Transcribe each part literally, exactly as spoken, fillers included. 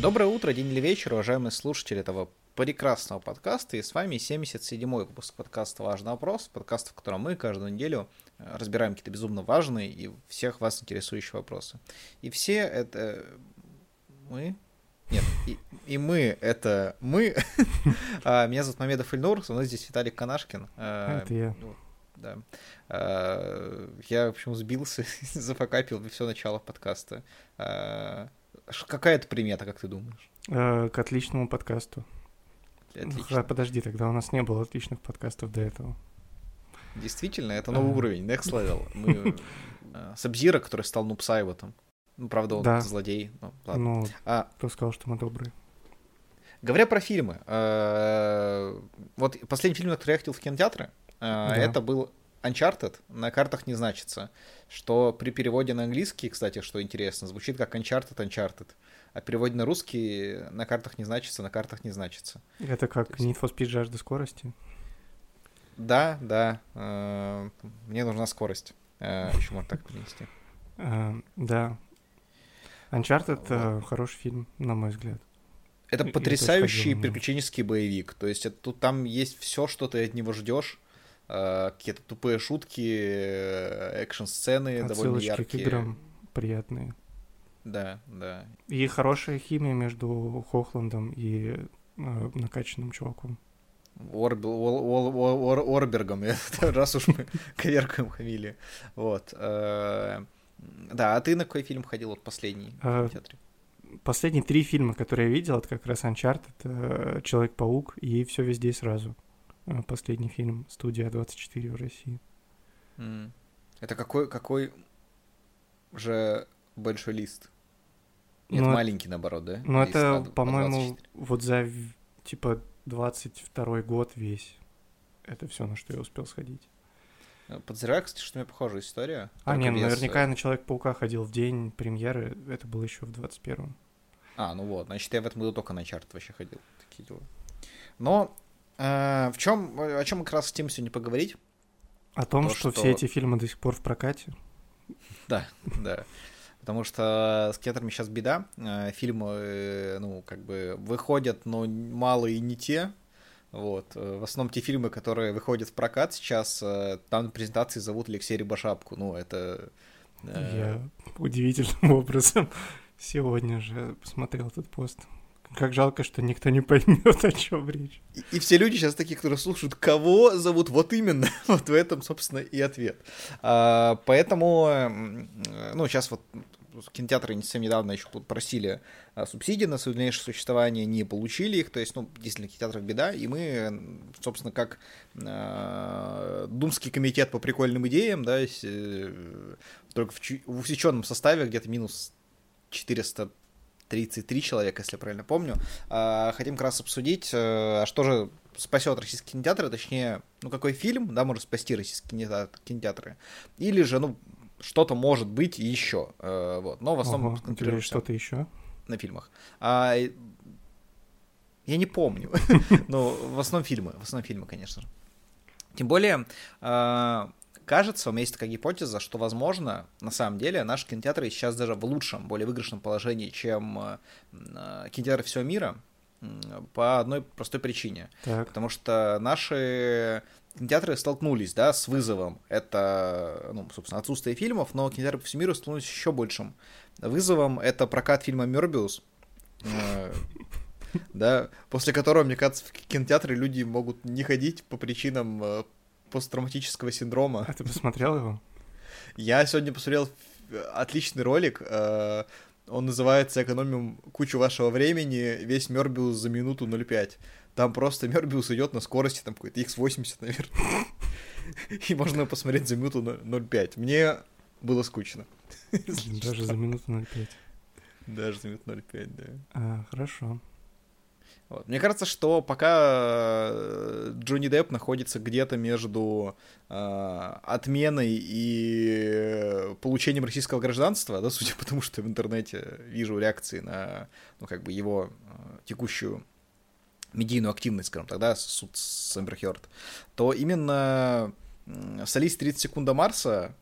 Доброе утро, день или вечер, уважаемые слушатели этого прекрасного подкаста, и с вами семьдесят седьмой выпуск подкаста «Важный вопрос», подкаст, в котором мы каждую неделю разбираем какие-то безумно важные и всех вас интересующие вопросы. И все это... мы... Нет, и, и мы это мы. Меня зовут Мамедов Ильнур, со мной здесь Виталий Канашкин. Это я. Да. Я, в общем, сбился, зафакапил все начало подкаста. Какая это примета, как ты думаешь? К отличному подкасту. Отлично. Подожди, тогда у нас не было отличных подкастов до этого. Действительно, это новый уровень, next level. Мы Сабзира, который стал нубсайботом. Ну, правда, он да. злодей. Ну, ладно. Ну, а... кто сказал, что мы добрые? Говоря про фильмы. Вот последний фильм, на который я ходил в кинотеатры, да. это был Uncharted. На картах не значится. Что при переводе на английский, кстати, что интересно, звучит как Uncharted, Uncharted. А переводе на русский на картах не значится, на картах не значится. Это как есть... Need for Speed, жажда скорости? Да, да. Мне нужна скорость. Еще можно так перенести. Да. Uncharted — это хороший фильм, на мой взгляд. Это и, потрясающий и приключенческий боевик. То есть это, тут там есть все, что ты от него ждешь. Э, какие-то тупые шутки, экшн-сцены отсылочки довольно яркие. Отсылочки к играм приятные. Да, да. И хорошая химия между Хохландом и э, накачанным чуваком. Орб... Ор... Ор... Орбергом. Раз уж мы коверкаем фамилии. Вот. Да, а ты на какой фильм ходил вот последний а, в театре? Последние три фильма, которые я видел, это как раз Uncharted, Человек-паук и «Все везде и сразу». Последний фильм студия двадцать четыре в России. Mm. Это какой, какой же большой лист? Нет, ну, маленький, наоборот, да? Ну, лист это, на, по-моему, на вот за типа двадцать второй год весь. Это все, на что я успел сходить. Подозреваю, кстати, что у меня похожая история. А, нет, без... наверняка я на Человек-паука ходил в день премьеры, это было еще в двадцать первом. А, ну вот, значит, я в этом году только на Uncharted вообще ходил. Такие дела. Но э, в чем, о чем мы как раз хотим сегодня поговорить? О том, То, что, что все эти фильмы до сих пор в прокате. Да, да. Потому что с кинотеатрами сейчас беда. Фильмы, ну, как бы, выходят, но мало и не те. Вот. В основном те фильмы, которые выходят в прокат сейчас, там на презентации зовут Алексея Рябошапку. Ну, это... Я удивительным образом сегодня же посмотрел этот пост. Как жалко, что никто не поймет, о чем речь. И, и все люди сейчас такие, которые слушают, кого зовут, вот именно, вот в этом, собственно, и ответ. А, поэтому, ну, сейчас вот... Кинотеатры совсем недавно еще просили субсидии на свое дальнейшее существование, не получили их, то есть, ну, действительно, кинотеатров беда, и мы, собственно, как э, Думский комитет по прикольным идеям, да, с, э, только в, в усеченном составе где-то минус четыреста тридцать три человека, если я правильно помню, э, хотим как раз обсудить, э, а что же спасет российские кинотеатры, точнее, ну, какой фильм, да, может спасти российские кинотеатры, или же, ну, что-то может быть еще. Вот. Но в основном Ого, конкретно что-то еще на фильмах. А... Я не помню. Но в основном фильмы. В основном фильмы, конечно же. Тем более, кажется, у меня есть такая гипотеза, что, возможно, на самом деле, наши кинотеатры сейчас даже в лучшем, более выигрышном положении, чем кинотеатры всего мира, по одной простой причине. Так. Потому что наши... кинотеатры столкнулись, да, с вызовом. Это, ну, собственно, отсутствие фильмов, но кинотеатры по всему миру столкнулись с еще большим вызовом. Это прокат фильма «Морбиус», да, после которого, мне кажется, в кинотеатры люди могут не ходить по причинам посттравматического синдрома. А ты посмотрел его? Я сегодня посмотрел отличный ролик. Он называется «Экономим кучу вашего времени. Весь Морбиус за минуту ноль пять». Там просто Морбиус идет на скорости, там какой-то икс восемьдесят, наверное. И можно посмотреть за минуту ноль пять. Мне было скучно. Даже за минуту ноль пять. Даже за минуту ноль пять, да. А, хорошо. Вот. Мне кажется, что пока Джонни Депп находится где-то между э, отменой и получением российского гражданства, да, судя по тому, что в интернете вижу реакции на, ну, как бы его э, текущую медийную активность, скажем так, да, суд с Эмбер Хёрд, то именно солист тридцать секунд до Марса...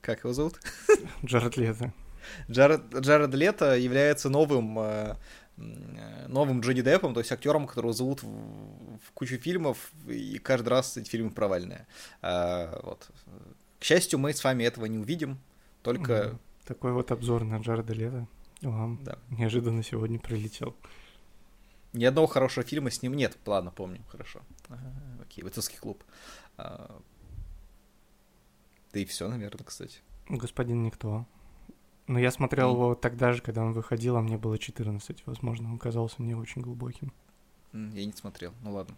Как его зовут? Джаред Лето. Джаред, Джаред Лето является новым, новым Джонни Деппом, то есть актером, которого зовут в, в кучу фильмов, и каждый раз эти фильмы провальные. А, вот. К счастью, мы с вами этого не увидим, только... Такой вот обзор на Джареда Лето вам да. неожиданно сегодня прилетел. Ни одного хорошего фильма с ним нет. Ладно, помним, хорошо. Ага, окей, бойцовский клуб. А... Да и все, наверное, кстати. Господин Никто. Но я смотрел mm. его тогда же, когда он выходил, а мне было четырнадцать. Возможно, он казался мне очень глубоким. Mm, я не смотрел, ну ладно.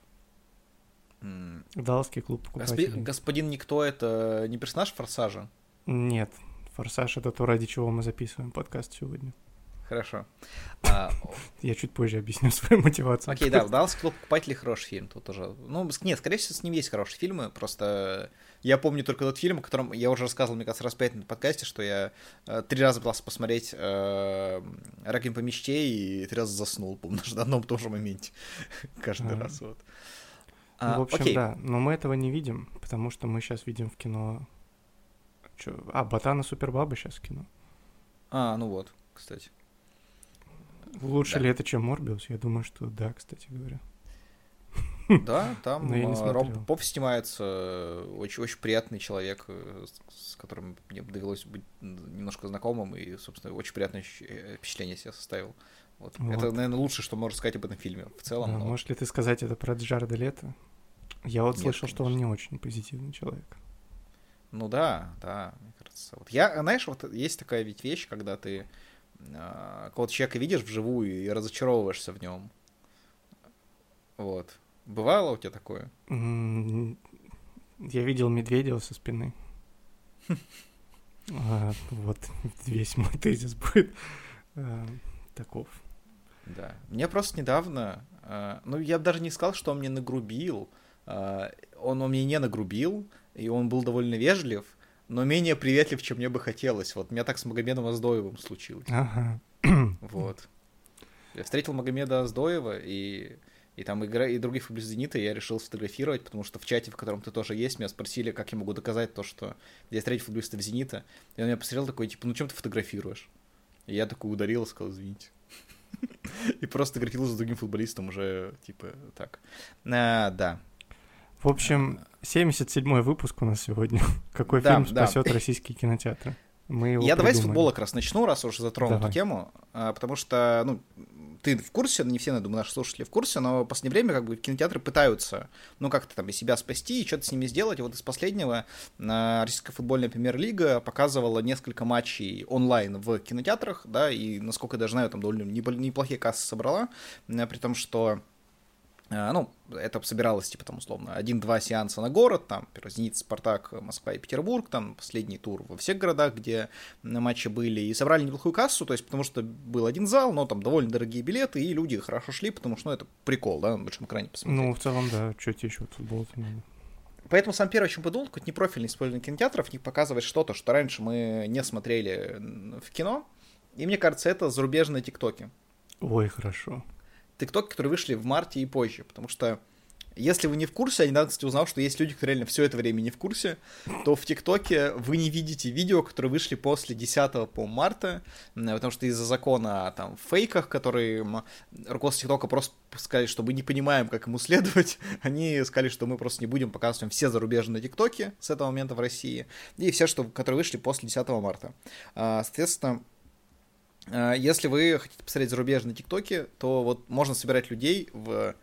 Mm. Даллский клуб покупателей. Госп... Господин Никто — это не персонаж Форсажа? Нет, Форсаж — это то, ради чего мы записываем подкаст сегодня. Хорошо. А... Я чуть позже объясню свою мотивацию. Окей, да, «Даллский клуб покупателей» — хороший фильм. Тут тоже... Ну, нет, скорее всего, с ним есть хорошие фильмы, просто я помню только тот фильм, о котором я уже рассказывал, мне кажется, раз пять на подкасте, что я э, три раза пытался посмотреть э, «Реквием по мечте» и три раза заснул, помню, на одном и том же моменте каждый а... раз. Вот. А, в общем, окей. да, но мы этого не видим, потому что мы сейчас видим в кино... Че? А, «Ботана Супербаба» сейчас в кино. А, ну вот, кстати. Лучше да. ли это, чем Морбиус? Я думаю, что да, кстати говоря. Да, там Ром Поп снимается, очень-очень приятный человек, с которым мне довелось быть немножко знакомым, и, собственно, очень приятное впечатление себя составил. Вот. Вот. Это, наверное, лучшее, что можно сказать об этом фильме в целом. Да, но... Можешь ли ты сказать это про Джареда Лето? Я вот Нет, слышал, конечно. Что он не очень позитивный человек. Ну да, да, мне кажется. Вот я, знаешь, вот есть такая ведь вещь, когда ты какого-то человека видишь вживую и разочаровываешься в нем. Вот. Бывало у тебя такое? Я видел Медведева со спины. Вот весь мой тезис будет таков. Да. Мне просто недавно... Ну, я бы даже не сказал, что он мне нагрубил. Он мне не нагрубил, и он был довольно вежлив, но менее приветлив, чем мне бы хотелось. Вот у меня так с Магомедом Оздоевым случилось. Ага. Вот. Я встретил Магомеда Оздоева, и, и там игра, и других футболистов «Зенита» я решил сфотографировать, потому что в чате, в котором ты тоже есть, меня спросили, как я могу доказать то, что я встретил футболистов «Зенита». И он меня посмотрел такой, типа, ну чем ты фотографируешь? И я такой ударил и сказал, извините. И просто фотографировался с другим футболистом уже, типа, так. Да. В общем, семьдесят седьмой выпуск у нас сегодня. Какой да, фильм спасет да. российские кинотеатры? Мы его Я придумали. Давай с футбола как раз начну, раз уже затронул давай. Эту тему, потому что, ну, ты в курсе, не все, я думаю, наши слушатели в курсе, но в последнее время как бы кинотеатры пытаются, ну, как-то там и себя спасти, и что-то с ними сделать. И вот из последнего российская футбольная премьер-лига показывала несколько матчей онлайн в кинотеатрах, да, и, насколько я даже знаю, там довольно неплохие кассы собрала, при том, что... Ну, это собиралось, типа, там, условно, один-два сеанса на город, там, «Зенит», «Спартак», «Москва» и «Петербург», там, последний тур во всех городах, где матчи были, и собрали неплохую кассу, то есть, потому что был один зал, но там довольно дорогие билеты, и люди хорошо шли, потому что, ну, это прикол, да, на большом экране посмотреть. Ну, в целом, да, что тебе еще от футбола-то надо? Поэтому сам первый, о чем подумал, какое-то непрофильное использование кинотеатров, не показывает что-то, что раньше мы не смотрели в кино, и мне кажется, это зарубежные тиктоки. Ой, хорошо. ТикТоки, которые вышли в марте и позже, потому что, если вы не в курсе, я недавно, кстати, узнал, что есть люди, которые реально все это время не в курсе, то в ТикТоке вы не видите видео, которые вышли после десятого по марта, потому что из-за закона о там, фейках, которые руководство ТикТока просто сказали, что мы не понимаем, как ему следовать, они сказали, что мы просто не будем показывать все зарубежные ТикТоки с этого момента в России, и все, что, которые вышли после десятого марта. Соответственно, если вы хотите посмотреть зарубежные тиктоки, то вот можно собирать людей в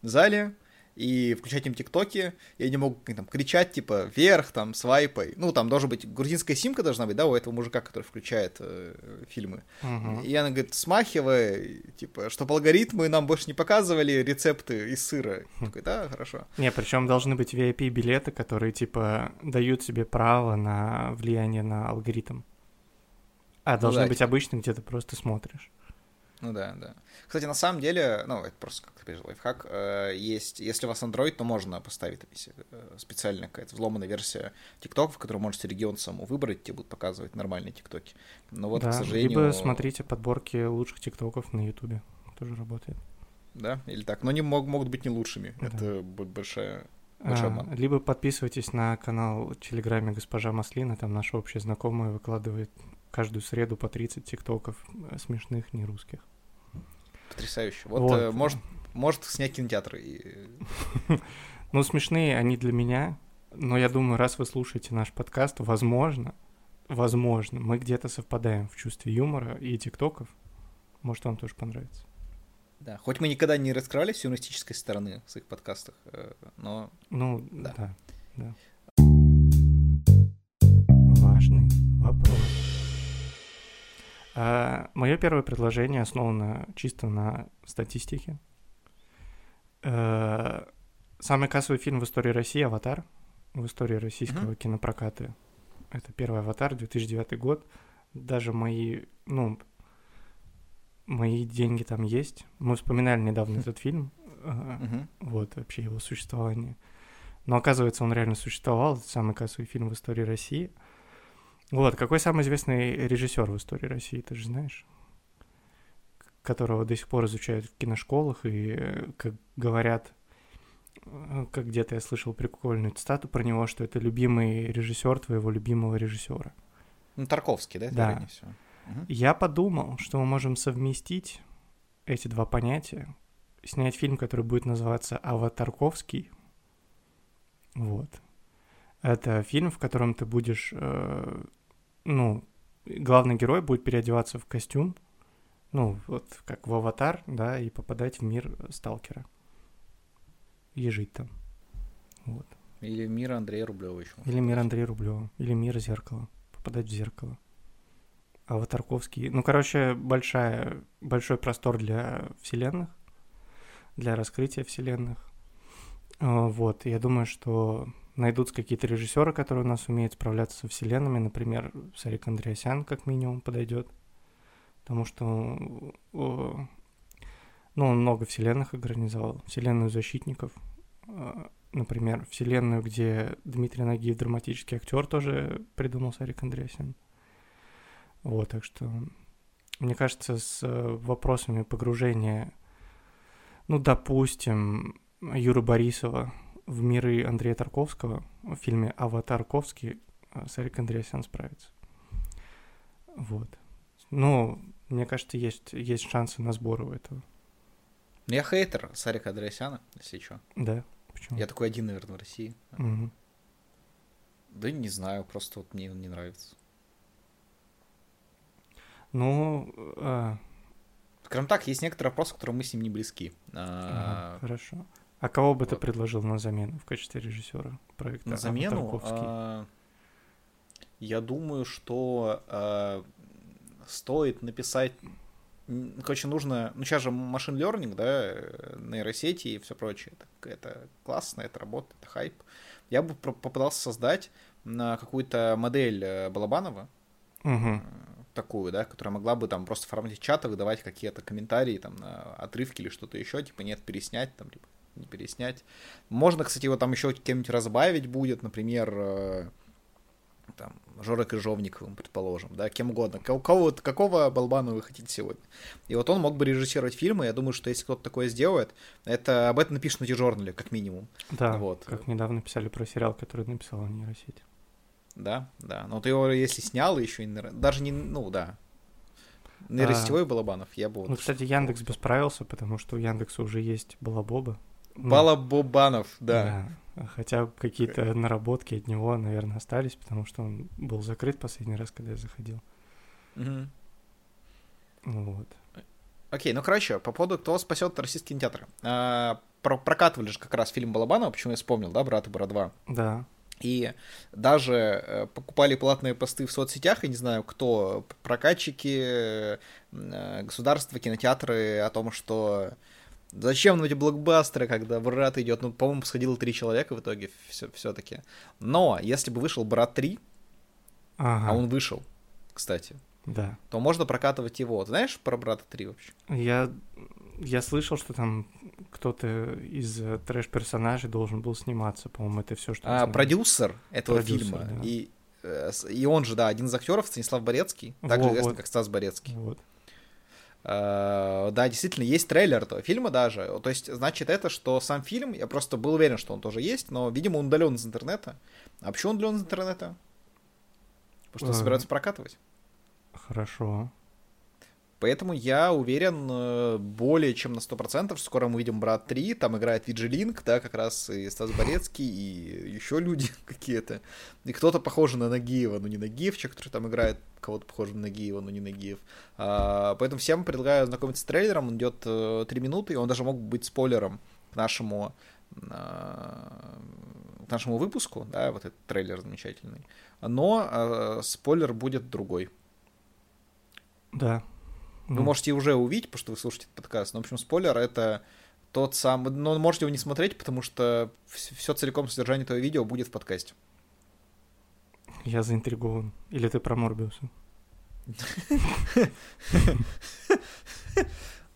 зале и включать им тиктоки, и они могут там, кричать, типа, вверх, там, свайпай. Ну, там должна быть, грузинская симка должна быть, да, у этого мужика, который включает э, фильмы. Uh-huh. И она говорит, смахивая, типа, чтоб алгоритмы нам больше не показывали рецепты из сыра. Uh-huh. Такой, да, хорошо. Не, причем должны быть ви ай пи-билеты, которые, типа, дают себе право на влияние на алгоритм. А, должны да, быть типа. Обычные, где ты просто смотришь. Ну да, да. Кстати, на самом деле, ну, это просто как-то пережил лайфхак, э, есть, если у вас Android, то можно поставить э, специально какая-то взломанная версия ТикТока, в которой можете регион саму выбрать, тебе будут показывать нормальные ТикТоки. Но вот, да, к сожалению... либо смотрите подборки лучших ТикТоков на Ютубе, тоже работает. Да, или так, но они мог, могут быть не лучшими, да. Это большая... А, либо подписывайтесь на канал в Телеграме «Госпожа Маслина», там наша общая знакомая выкладывает каждую среду по тридцать тиктоков смешных, нерусских. Потрясающе. Вот, вот. Э, может, может снять кинотеатр. И... Ну, смешные они для меня, но я думаю, раз вы слушаете наш подкаст, возможно, возможно, мы где-то совпадаем в чувстве юмора и тиктоков. Может, вам тоже понравится. Да, хоть мы никогда не раскрывали всю юмористической стороны в своих подкастах, но... Ну, да. да, да. Важный вопрос. А, мое первое предложение основано чисто на статистике. А, самый кассовый фильм в истории России — «Аватар», в истории российского mm-hmm. кинопроката. Это первый «Аватар», две тысячи девятый год. Даже мои... ну Мои деньги там есть. Мы вспоминали недавно этот фильм, uh-huh. вот, вообще его существование. Но, оказывается, он реально существовал, это самый кассовый фильм в истории России. Вот, какой самый известный режиссер в истории России, ты же знаешь? Которого до сих пор изучают в киношколах, и, как говорят, как где-то я слышал прикольную цитату про него, что это любимый режиссер твоего любимого режиссера. Ну, Тарковский, да? Это да. вернее всего. Я подумал, что мы можем совместить эти два понятия, снять фильм, который будет называться «Аватарковский». Вот. Это фильм, в котором ты будешь... Э, ну, главный герой будет переодеваться в костюм, ну, вот как в «Аватар», да, и попадать в мир сталкера. И жить там. Вот. Или в мир Андрея Рублева еще. Или мир Андрея Рублева. Или мир зеркала. Попадать в зеркало. Аватарковский. Ну, короче, большая, большой простор для вселенных, для раскрытия вселенных. Вот, и я думаю, что найдутся какие-то режиссеры, которые у нас умеют справляться со вселенными. Например, Сарик Андреасян, как минимум, подойдет, потому что, ну, он много вселенных экранизовал. Вселенную защитников, например, вселенную, где Дмитрий Нагиев, драматический актер, тоже придумал Сарик Андреасян. Вот, так что, мне кажется, с вопросами погружения, ну, допустим, Юры Борисова в миры Андрея Тарковского в фильме «Аватарковский» Сарик Андреасян справится. Вот. Ну, мне кажется, есть, есть шансы на сбор у этого. Я хейтер Сарика Андреасяна, если что. Да, почему? Я такой один, наверное, в России. Угу. Да не знаю, просто вот мне он не нравится. Ну, э... скажем так, есть некоторые вопросы, к которым мы с ним не близки. Ага, а... Хорошо. А кого бы вот. ты предложил на замену в качестве режиссера проекта? На замену? А... Я думаю, что а... стоит написать... Короче, нужно... Ну, сейчас же машин лёрнинг, да, нейросети и все прочее. Это, это классно, это работа, это хайп. Я бы попытался создать какую-то модель Балабанова. Угу. Такую, да, которая могла бы там просто в формате чата выдавать какие-то комментарии, там, на отрывки или что-то еще, типа, нет, переснять, там, типа, не переснять. Можно, кстати, его там еще кем-нибудь разбавить будет, например, там, Жора Крыжовниковым, предположим, да, кем угодно. Какого, какого Балабана вы хотите сегодня? И вот он мог бы режиссировать фильмы, я думаю, что если кто-то такое сделает, это об этом напишут на Т-журнале, как минимум. Да, вот. Как недавно писали про сериал, который написала нейросеть. Да, да. Но ты его, если снял, еще и даже не, ну да. Нейросетевой а... Балабанов, я бы... Вот... Ну, кстати, Яндекс бы справился, потому что у Яндекса уже есть Балабоба. Балабобанов, ну, да. да. Хотя какие-то okay. наработки от него, наверное, остались, потому что он был закрыт последний раз, когда я заходил. Mm-hmm. Вот. Окей, okay, ну, короче, по поводу «Кто спасет российские кинотеатры». А, про- прокатывали же как раз фильм Балабанова, почему я вспомнил, да, «Брат и Брат два». Да. И даже покупали платные посты в соцсетях, я не знаю, кто, прокатчики, государство, кинотеатры, о том, что зачем нам эти блокбастеры, когда «Брат» идет, ну, по-моему, сходило три человека в итоге все-таки. Но если бы вышел «Брат три», ага. а он вышел, кстати, да. то можно прокатывать его. Ты знаешь про «Брата три» вообще? Я... Я слышал, что там кто-то из трэш-персонажей должен был сниматься, по-моему, это все, что... А, продюсер этого продюсер, фильма. Да. И, и он же, да, один из актеров, Станислав Борецкий, также Во, известный вот. как Стас Борецкий. Вот. Да, действительно, есть трейлер этого фильма даже. То есть, значит, это, что сам фильм, я просто был уверен, что он тоже есть, но, видимо, он удален из интернета. А почему он удален из интернета? Потому что собираются прокатывать. Хорошо. Поэтому я уверен более чем на сто процентов, что скоро мы увидим «Брат три», там играет Виджилинг, да, как раз и Стас Борецкий, и еще люди какие-то. И кто-то похожий на Нагиева, но не Нагиев, человек, который там играет кого-то похожего на Нагиева, но не Нагиев. А, поэтому всем предлагаю ознакомиться с трейлером, он идет три минуты, и он даже мог быть спойлером к нашему, к нашему выпуску, да, вот этот трейлер замечательный. Но а, спойлер будет другой. Да. Вы mm. можете уже увидеть, потому что вы слушаете этот подкаст. Но, в общем, спойлер — это тот самый... Но можете его не смотреть, потому что все целиком содержание этого видео будет в подкасте. Я заинтригован. Или ты про Морбиуса?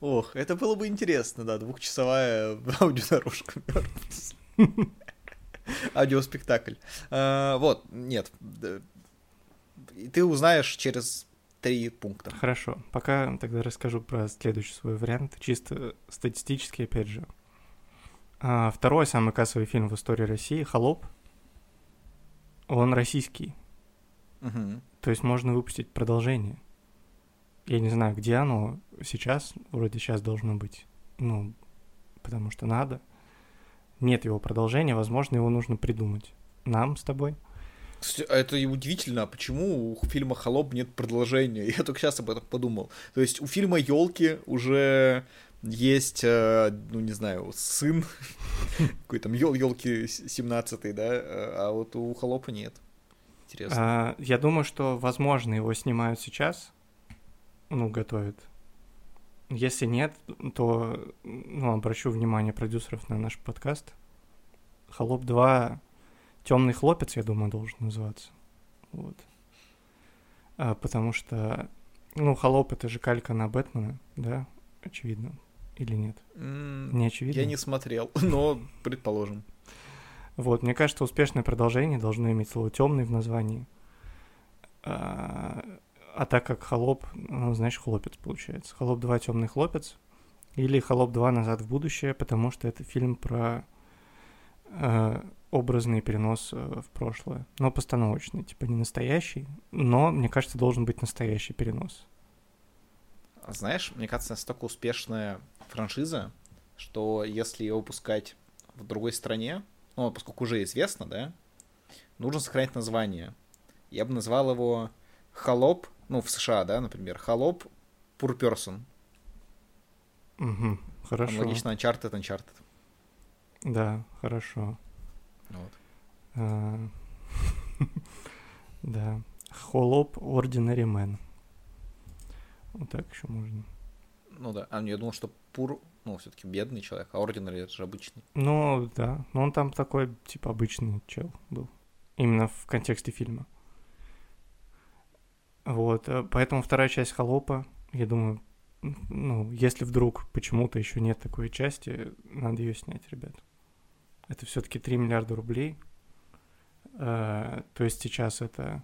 Ох, это было бы интересно, да, двухчасовая аудиодорожка Морбиуса. Аудиоспектакль. Вот, нет. Ты узнаешь через... Три пункта. Хорошо. Пока тогда расскажу про следующий свой вариант. Чисто статистически, опять же. А, второй самый кассовый фильм в истории России — «Холоп». Он российский. Угу. То есть можно выпустить продолжение. Я не знаю, где оно сейчас. Вроде сейчас должно быть. Ну, потому что надо. Нет его продолжения. Возможно, его нужно придумать. Нам с тобой. Это и удивительно, почему у фильма «Холоп» нет продолжения. Я только сейчас об этом подумал. То есть у фильма «Ёлки» уже есть, ну не знаю, сын, какой там «Ёлки» семнадцатый, да, а вот у «Холопа» нет. Интересно. Я думаю, что, возможно, его снимают сейчас, ну, готовят. Если нет, то, ну, обращу внимание продюсеров на наш подкаст. «Холоп два». «Темный хлопец», я думаю, должен называться. Вот. А, потому что, ну, «Холоп» — это же калька на Бэтмена, да? Очевидно. Или нет? Mm, не очевидно? Я не смотрел, но предположим. Вот, мне кажется, успешное продолжение должно иметь слово «темный» в названии. А, а так как «Холоп», ну, значит, «Хлопец» получается. «Холоп два. Темный хлопец». Или «Холоп два. Назад в будущее», потому что это фильм про... А, образный перенос в прошлое, но постановочный, типа не настоящий, но, мне кажется, должен быть настоящий перенос. Знаешь, мне кажется, настолько успешная франшиза, что если ее выпускать в другой стране, ну, поскольку уже известно, да, нужно сохранить название. Я бы назвал его «Холоп», ну, в США, да, например, «Холоп Poor Person». Угу, хорошо. Аналогично «Uncharted», «Uncharted». Да, хорошо. Вот. Да. «Холоп Ordinary Man». Вот так еще можно. Ну да. А я думал, что пур, ну, все-таки бедный человек, а Ordinary — это же обычный. Ну да. Но он там такой, типа, обычный чел был. Именно в контексте фильма. Вот. Поэтому вторая часть «Холопа», я думаю, ну, если вдруг почему-то еще нет такой части, надо ее снять, ребят. Это все-таки три миллиарда рублей. А, то есть сейчас это...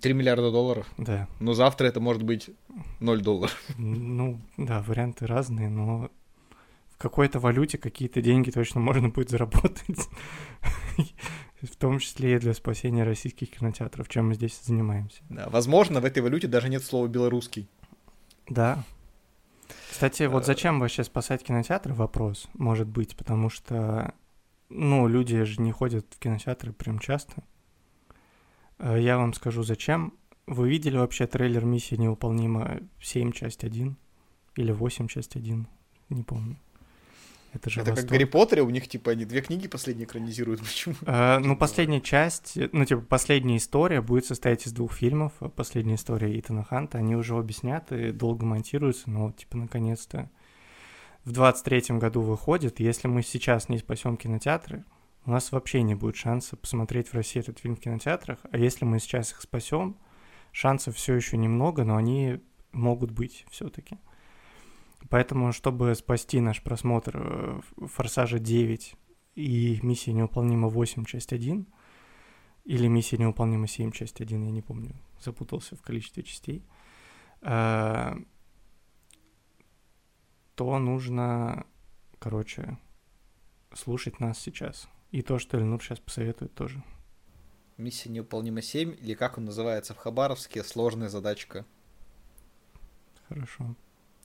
три миллиарда долларов? Да. Но завтра это может быть ноль долларов. Ну, да, варианты разные, но в какой-то валюте какие-то деньги точно можно будет заработать. В том числе и для спасения российских кинотеатров, чем мы здесь занимаемся. Да, возможно, в этой валюте даже нет слова «белорусский». Да. Кстати, вот зачем вообще спасать кинотеатры? Вопрос, может быть, потому что, ну, люди же не ходят в кинотеатры прям часто. Я вам скажу, зачем. Вы видели вообще трейлер «Миссия невыполнима» семь, часть один? Или восемь, часть один? Не помню. Это же Это Восток. Как Гарри Поттере, у них, типа, они две книги последние экранизируют. Почему? А, ну, последняя часть, ну, типа, последняя история будет состоять из двух фильмов. Последняя история Итана Ханта. Они уже обе сняты, долго монтируются, но, типа, наконец-то в двадцать третьем году выходит. Если мы сейчас не спасем кинотеатры, у нас вообще не будет шанса посмотреть в России этот фильм в кинотеатрах. А если мы сейчас их спасем, шансов все еще немного, но они могут быть все-таки. Поэтому, чтобы спасти наш просмотр «Форсажа девять» и «Миссия невыполнима восемь, часть один», или «Миссия невыполнима семь, часть один», я не помню, запутался в количестве частей, что нужно, короче, слушать нас сейчас. И то, что Ильнур сейчас посоветует тоже. Миссия невыполнима семь, или как он называется в Хабаровске, сложная задачка. Хорошо.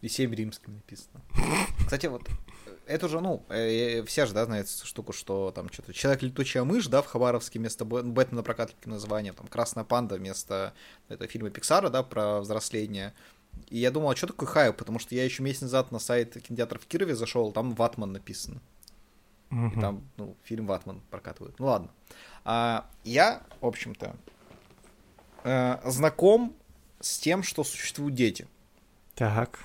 И семь римским написано. Кстати, вот это же, ну, все же, да, знают штуку, что там что-то Человек-летучая мышь, да, в Хабаровске вместо Бэтмена прокатки название, там Красная панда вместо этого фильма Пиксара, да, про взросление. И я думал, а что такое хайп, потому что я еще месяц назад на сайт кинотеатра в Кирове зашел, там Ватман написано. И там, ну, фильм «Ватман» прокатывают. Ну, ладно. А, я, в общем-то, э, знаком с тем, что существуют дети. Так.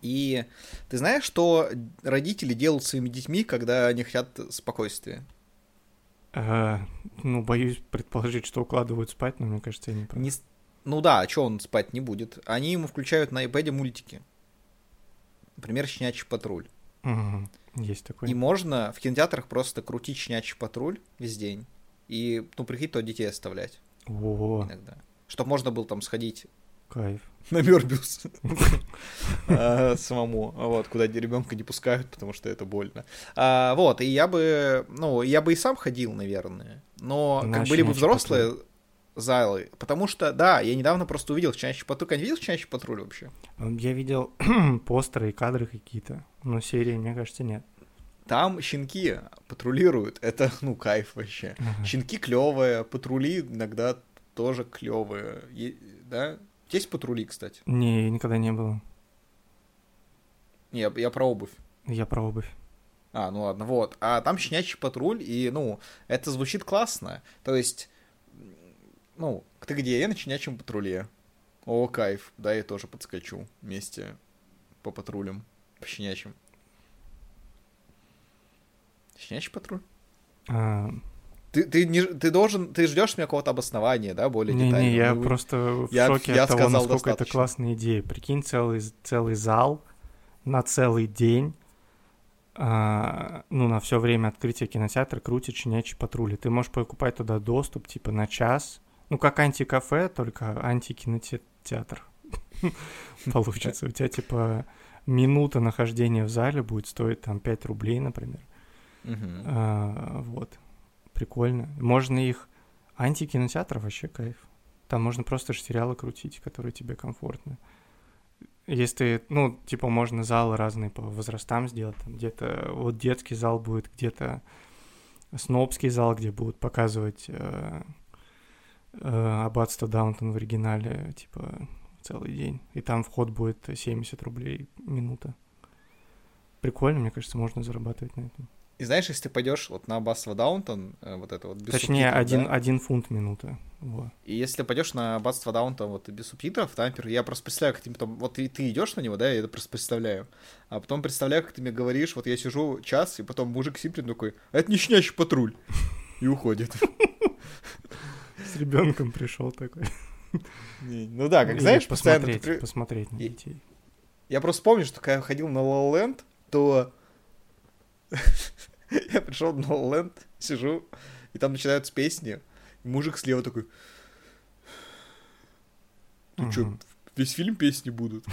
И ты знаешь, что родители делают своими детьми, когда они хотят спокойствия? А, ну, боюсь предположить, что укладывают спать, но мне кажется, я не понимаю. Не... Ну да, что он спать не будет. Они ему включают на iPad мультики. Например, «Щенячий патруль». Угу. Есть такой. И можно в кинотеатрах просто крутить «Щенячий патруль» весь день и, ну, приходить, то детей оставлять. О-о-о. Иногда. Чтоб можно было там сходить. Кайф. На Морбиус. Самому. Вот, куда ребенка не пускают, потому что это больно. Вот, и я бы, ну, я бы и сам ходил, наверное. Но как были бы взрослые залы. Потому что, да, я недавно просто увидел «Щенячий патруль». Ты видел «Щенячий патруль» вообще? Я видел постеры и кадры какие-то, но серии, мне кажется, нет. Там щенки патрулируют. Это, ну, кайф вообще. Ага. Щенки клевые, патрули иногда тоже клевые. Е- да? Есть патрули, кстати? Не, никогда не было. Не, я, я про обувь. Я про обувь. А, ну ладно, вот. А там «Щенячий патруль», и, ну, это звучит классно. То есть... Ну, ты где? Я на «Щенячьем патруле». О, кайф. Да, я тоже подскочу вместе по патрулям, по щенячьим. «Щенячий патруль»? А... Ты, ты, не, ты должен, ты ждешь меня какого-то обоснования, да, более не, детального? Не, я ну, просто в я, шоке я от того, насколько достаточно. Это классная идея. Прикинь, целый, целый зал на целый день, а, ну, на все время открытия кинотеатра крутит «Щенячий патруль». Ты можешь покупать туда доступ, типа, на час. Ну, как антикафе, только антикинотеатр получится. У тебя, типа, минута нахождения в зале будет стоить, там, пять рублей, например. Вот. Прикольно. Можно их... Антикинотеатр вообще кайф. Там можно просто сериалы крутить, которые тебе комфортны. Если, ну, типа, можно залы разные по возрастам сделать. Где-то вот детский зал будет, где-то снобский зал, где будут показывать... «Аббатство Даунтон» в оригинале, типа, целый день. И там вход будет семьдесят рублей минута. Прикольно, мне кажется, можно зарабатывать на этом. И знаешь, если ты пойдешь вот на «Аббатство Даунтон», вот это вот без Точнее, субтитров... Точнее, один, да? один фунт минута. Во. И если пойдешь на «Аббатство Даунтон» вот без субтитров, там, я просто представляю, как ты там... Вот и ты идешь на него, да, я это просто представляю. А потом представляю, как ты мне говоришь, вот я сижу час, и потом мужик сиплет такой, а это не «Щенячий патруль», и уходит. С ребенком пришел такой. Не, ну да, как, и знаешь, посмотреть, постоянно... посмотреть на детей. Я, я просто помню, что когда я ходил на La La Land, то я пришел на La La Land, сижу, и там начинаются песни, и мужик слева такой: «Ты угу. что, весь фильм песни будут?»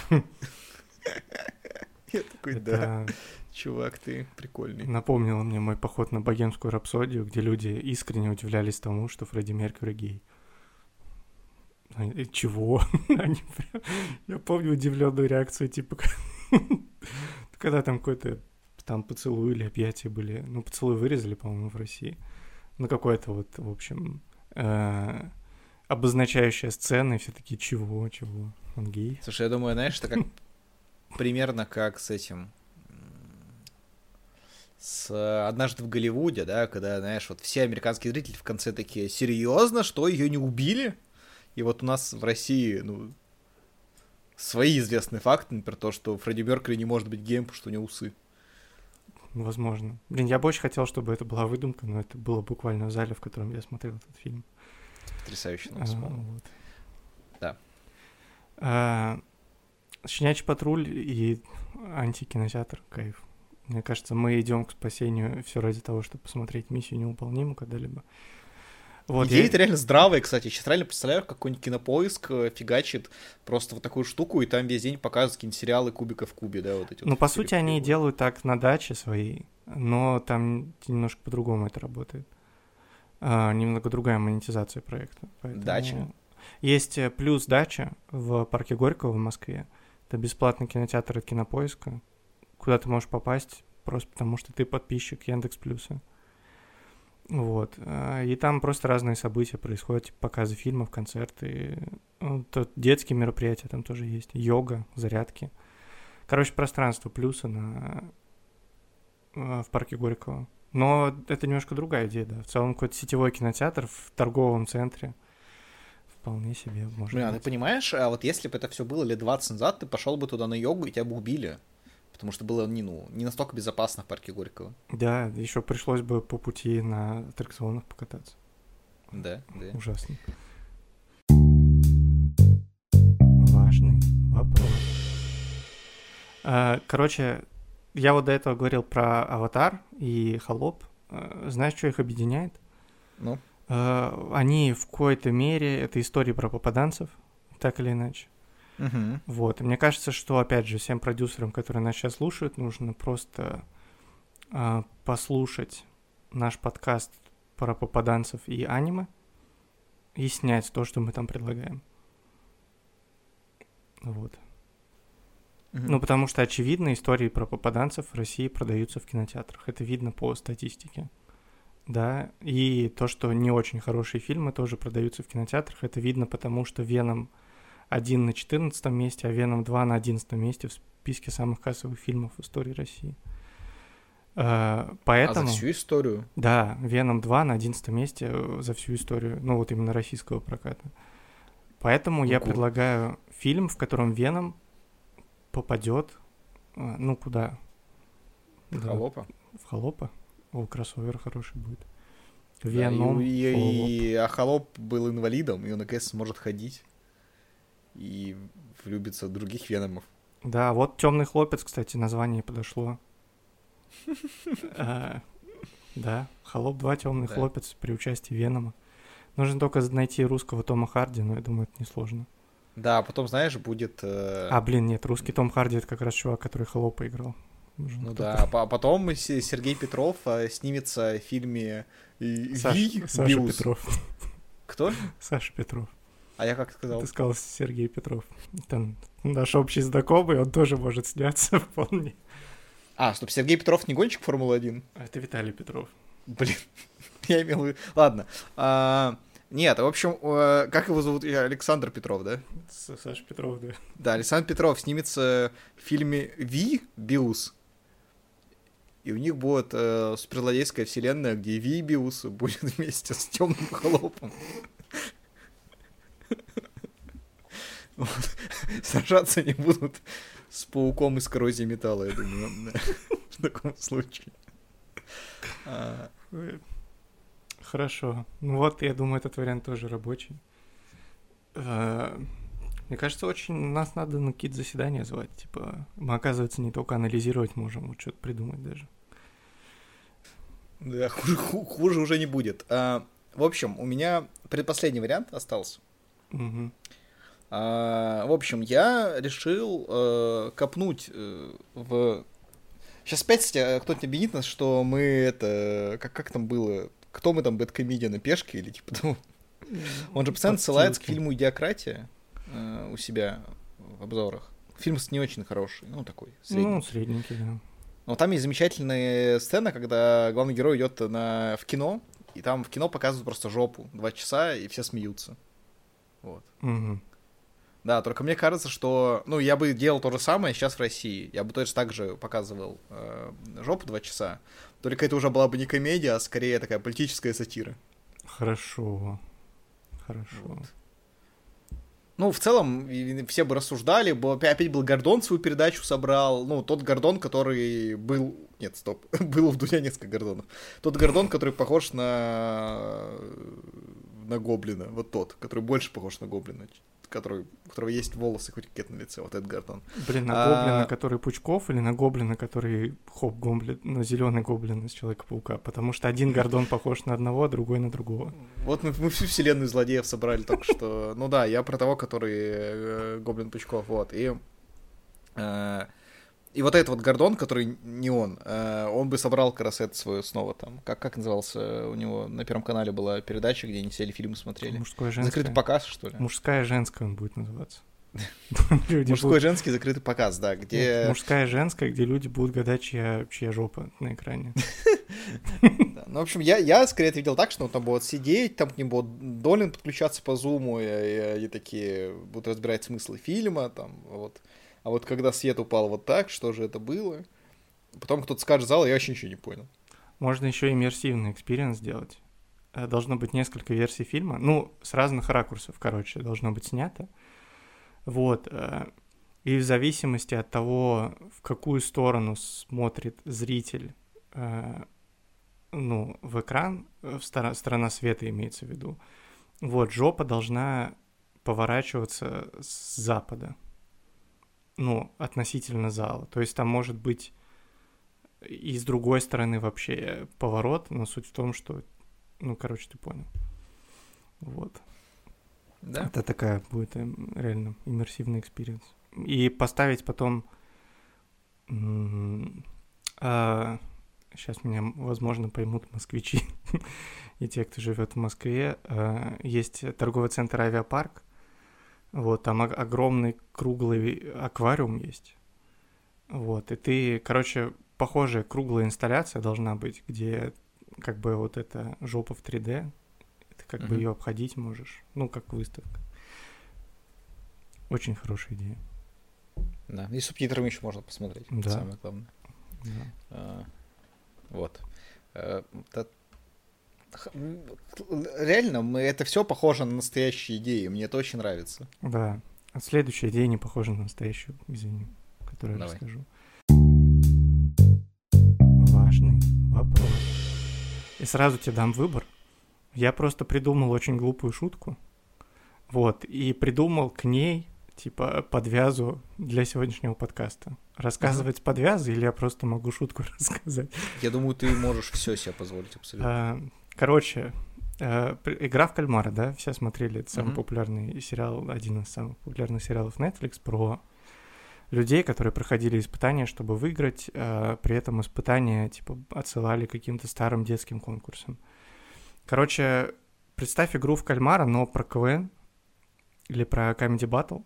Я такой: «Да, это... чувак, ты прикольный». Напомнило мне мой поход на «Богемскую рапсодию», где люди искренне удивлялись тому, что Фредди Меркьюри гей. Они... Чего? Они прям... Я помню удивленную реакцию, типа, когда там какой-то там поцелуй или объятия были. Ну, поцелуй вырезали, по-моему, в России. Ну, какое-то вот, в общем, обозначающая сцена, и все такие: «Чего? Чего? Он гей?» Слушай, я думаю, знаешь, это как... Примерно как с этим, с «Однажды в Голливуде», да, когда, знаешь, вот все американские зрители в конце такие: серьезно, что ее не убили? И вот у нас в России, ну, свои известные факты, например, то, что Фредди Меркьюри не может быть геем, потому что у него усы. Возможно. Блин, я бы очень хотел, чтобы это была выдумка, но это было буквально в зале, в котором я смотрел этот фильм. Потрясающе, ну, вспомнил. Вот. Да. А... «Щенячий патруль» и антикинотеатр — кайф. Мне кажется, мы идем к спасению все ради того, чтобы посмотреть «Миссию невыполнимую» когда-либо. Вот, идея я... реально здравая, кстати. Сейчас реально представляю, какой-нибудь Кинопоиск фигачит просто вот такую штуку, и там весь день показывают какие-нибудь сериалы «Кубика в кубе», да, вот эти. Ну, вот по сути, они кубе. делают так на даче своей, но там немножко по-другому это работает. А, немного другая монетизация проекта. Поэтому... Дача? Есть плюс дача в парке Горького в Москве. Это бесплатный кинотеатр от Кинопоиска, куда ты можешь попасть просто потому, что ты подписчик Яндекс Плюса. Вот. И там просто разные события происходят, типа показы фильмов, концерты. Ну, детские мероприятия там тоже есть. Йога, зарядки. Короче, пространство Плюса на... в парке Горького. Но это немножко другая идея, да. В целом какой-то сетевой кинотеатр в торговом центре. Вполне себе можно. Блин, а ты понимаешь, а вот если бы это все было лет двадцать назад, ты пошел бы туда на йогу и тебя бы убили. Потому что было не, ну, не настолько безопасно в парке Горького. Да, еще пришлось бы по пути на аттракционах покататься. Да, да. Ужасно. Важный вопрос. Короче, я вот до этого говорил про «Аватар» и «Холоп». Знаешь, что их объединяет? Ну? Они в какой-то мере... Это истории про попаданцев, так или иначе. Uh-huh. Вот, и мне кажется, что, опять же, всем продюсерам, которые нас сейчас слушают, нужно просто э, послушать наш подкаст про попаданцев и аниме и снять то, что мы там предлагаем. Вот. Uh-huh. Ну, потому что, очевидно, истории про попаданцев в России продаются в кинотеатрах. Это видно по статистике. Да, и то, что не очень хорошие фильмы тоже продаются в кинотеатрах, это видно потому, что «Веном» один на четырнадцатом месте, а «Веном два» на одиннадцатом месте в списке самых кассовых фильмов в истории России. Поэтому... А за всю историю? Да, «Веном два» на одиннадцатом месте за всю историю, ну вот именно российского проката. Поэтому У-у-у. я предлагаю фильм, в котором «Веном» попадет, ну куда? В да. «Холопа». В «Холопа». О, кроссовер хороший будет. «Веном», да, и, и, и, а «Холоп» был инвалидом, и он, наконец-то, сможет ходить. И влюбится в других Веномов. Да, вот «Темный хлопец», кстати, название подошло. Да, «Холоп два. Темный хлопец» при участии Венома. Нужно только найти русского Тома Харди, но я думаю, это несложно. Да, потом, знаешь, будет... А, блин, нет, русский Том Харди — это как раз чувак, который «Холопа» играл. Ну да, а потом Сергей Петров снимется в фильме «Саша Петров». Кто? Саша Петров. А я как сказал? Ты сказал Сергей Петров. Там наш общий знакомый, он тоже может сняться вполне. А, чтобы Сергей Петров не гонщик Формулы один? А это Виталий Петров. Блин, я имел в виду... Ладно. А, нет, в общем, как его зовут? Александр Петров, да? Саша Петров, да. Да, Александр Петров снимется в фильме «Ви. Биус». И у них будет э, суперлодейская вселенная, где Ви Биус будет вместе с темным холопом. Вот. Сражаться не будут с пауком из коррозии металла, я думаю, в таком случае. Хорошо. Ну вот, я думаю, этот вариант тоже рабочий. Мне кажется, очень нас надо на какие-то заседания звать. Типа, мы, оказывается, не только анализировать можем, вот что-то придумать даже. Да, хуже, хуже уже не будет. В общем, у меня предпоследний вариант остался. Угу. А, в общем, я решил э, копнуть э, в... Сейчас опять кто-нибудь обвинит нас, что мы это... Как, как там было? Кто мы там, бэдкомедианы, пешки или типа того? Он же постоянно ссылается к фильму «Идиократия» э, у себя в обзорах. Фильм не очень хороший, ну такой, средний. Ну, средненький, да. Но там есть замечательная сцена, когда главный герой идет на... в кино, и там в кино показывают просто жопу. Два часа, и все смеются. Вот. Угу. Да, только мне кажется, что... Ну, я бы делал то же самое сейчас в России. Я бы точно так же показывал э, жопу два часа. Только это уже была бы не комедия, а скорее такая политическая сатира. Хорошо. Хорошо. Вот. Ну, в целом, все бы рассуждали. Опять был Гордон, свою передачу собрал. Ну, тот Гордон, который был... Нет, стоп. Было в Дуне несколько Гордонов. Тот Гордон, который похож на... на Гоблина. Вот тот, который больше похож на Гоблина, который, у которого есть волосы хоть какие-то на лице, вот этот Гордон. Блин, на а... гоблина, который Пучков, или на гоблина, который хоп-гоблин, на зеленый гоблин из Человека-паука, потому что один Гордон похож на одного, а другой на другого. Вот мы, мы всю вселенную злодеев собрали только что. Ну да, я про того, который гоблин Пучков, вот, и... И вот этот вот Гордон, который не он, он бы собрал как раз это свое снова там. Как, как назывался? У него на Первом канале была передача, где они сели фильмы смотрели. Мужская женская. Закрытый показ, что ли? Мужская женская он будет называться. Мужской женский закрытый показ, да. Где... Мужская женская, где люди будут гадать, чья, чья жопа на экране. Ну, в общем, я, я скорее это видел так, что он там будет сидеть, там к ним будет Долин подключаться по зуму, и такие будут разбирать смыслы фильма, там, вот. А вот когда свет упал вот так, что же это было? Потом кто-то скажет зал, я вообще ничего не понял. Можно еще иммерсивный экспириенс сделать. Должно быть несколько версий фильма. Ну, с разных ракурсов, короче, должно быть снято. Вот. И в зависимости от того, в какую сторону смотрит зритель, ну, в экран, в стор- сторона света имеется в виду, вот, жопа должна поворачиваться с запада. Ну, относительно зала. То есть там может быть и с другой стороны вообще поворот, но суть в том, что... Ну, короче, ты понял. Вот. Да. Это такая будет реально иммерсивный экспириенс. И поставить потом... А... Сейчас меня, возможно, поймут москвичи и те, кто живет в Москве. А... Есть торговый центр «Авиапарк». Вот, там огромный круглый аквариум есть. Вот, и ты, короче, похожая круглая инсталляция должна быть, где как бы вот эта жопа в три дэ, ты как [S2] Mm-hmm. [S1] Бы ее обходить можешь, ну, как выставка. Очень хорошая идея. Да, и субтитрами еще можно посмотреть, да. Самое главное. Да. А, вот. А, та... Реально, мы, это все похоже на настоящие идеи. Мне это очень нравится. Да. А следующая идея не похожа на настоящую, извини, которую Давай. Я расскажу. Важный вопрос. И сразу тебе дам выбор. Я просто придумал очень глупую шутку. Вот. И придумал к ней, типа, подвязу для сегодняшнего подкаста. Рассказывать mm-hmm. подвязы, или я просто могу шутку рассказать? Я думаю, ты можешь все себе позволить абсолютно. Короче, э, «Игра в кальмара», да, все смотрели, это самый mm-hmm. популярный сериал, один из самых популярных сериалов Netflix про людей, которые проходили испытания, чтобы выиграть, э, при этом испытания, типа, отсылали к каким-то старым детским конкурсам. Короче, представь «Игру в кальмара», но про КВН или про Comedy Battle,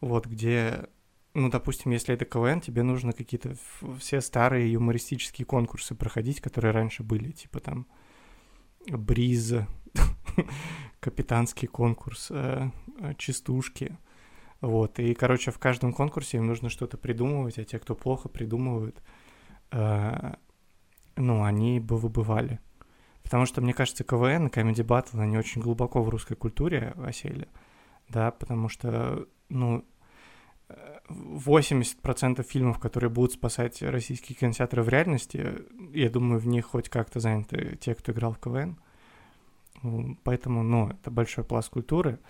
вот, где, ну, допустим, если это КВН, тебе нужно какие-то все старые юмористические конкурсы проходить, которые раньше были, типа, там, Бриз, капитанский конкурс, э, частушки, вот, и, короче, в каждом конкурсе им нужно что-то придумывать, а те, кто плохо придумывают, э, ну, они бы выбывали, потому что, мне кажется, КВН и Comedy Battle, они очень глубоко в русской культуре осели, да, потому что, ну, восемьдесят процентов фильмов, которые будут спасать российские кинотеатры в реальности, я думаю, в них хоть как-то заняты те, кто играл в КВН. Поэтому, ну, это большой пласт культуры.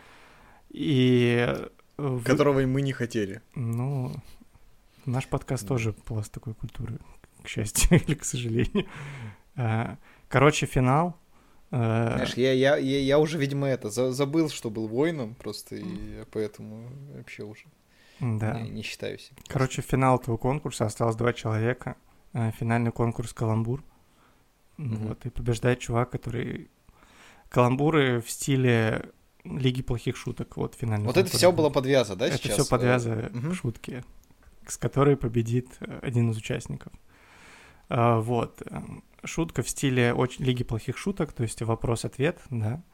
И... Которого Вы... мы не хотели. Ну, наш подкаст да. тоже пласт такой культуры, к счастью или к сожалению. Короче, финал. Знаешь, я, я, я, я уже, видимо, это, забыл, что был воином просто, и поэтому вообще уже... Да. Не, не считаю себя. Короче, в финал этого конкурса осталось два человека. Финальный конкурс «Каламбур». Mm-hmm. Вот, и побеждает чувак, который... Каламбуры в стиле Лиги плохих шуток. Вот финальный вот конкурс. Это все было подвяза, да, это сейчас? Это все подвяза mm-hmm. шутки, с которой победит один из участников. Вот. Шутка в стиле Лиги плохих шуток, то есть вопрос-ответ, да.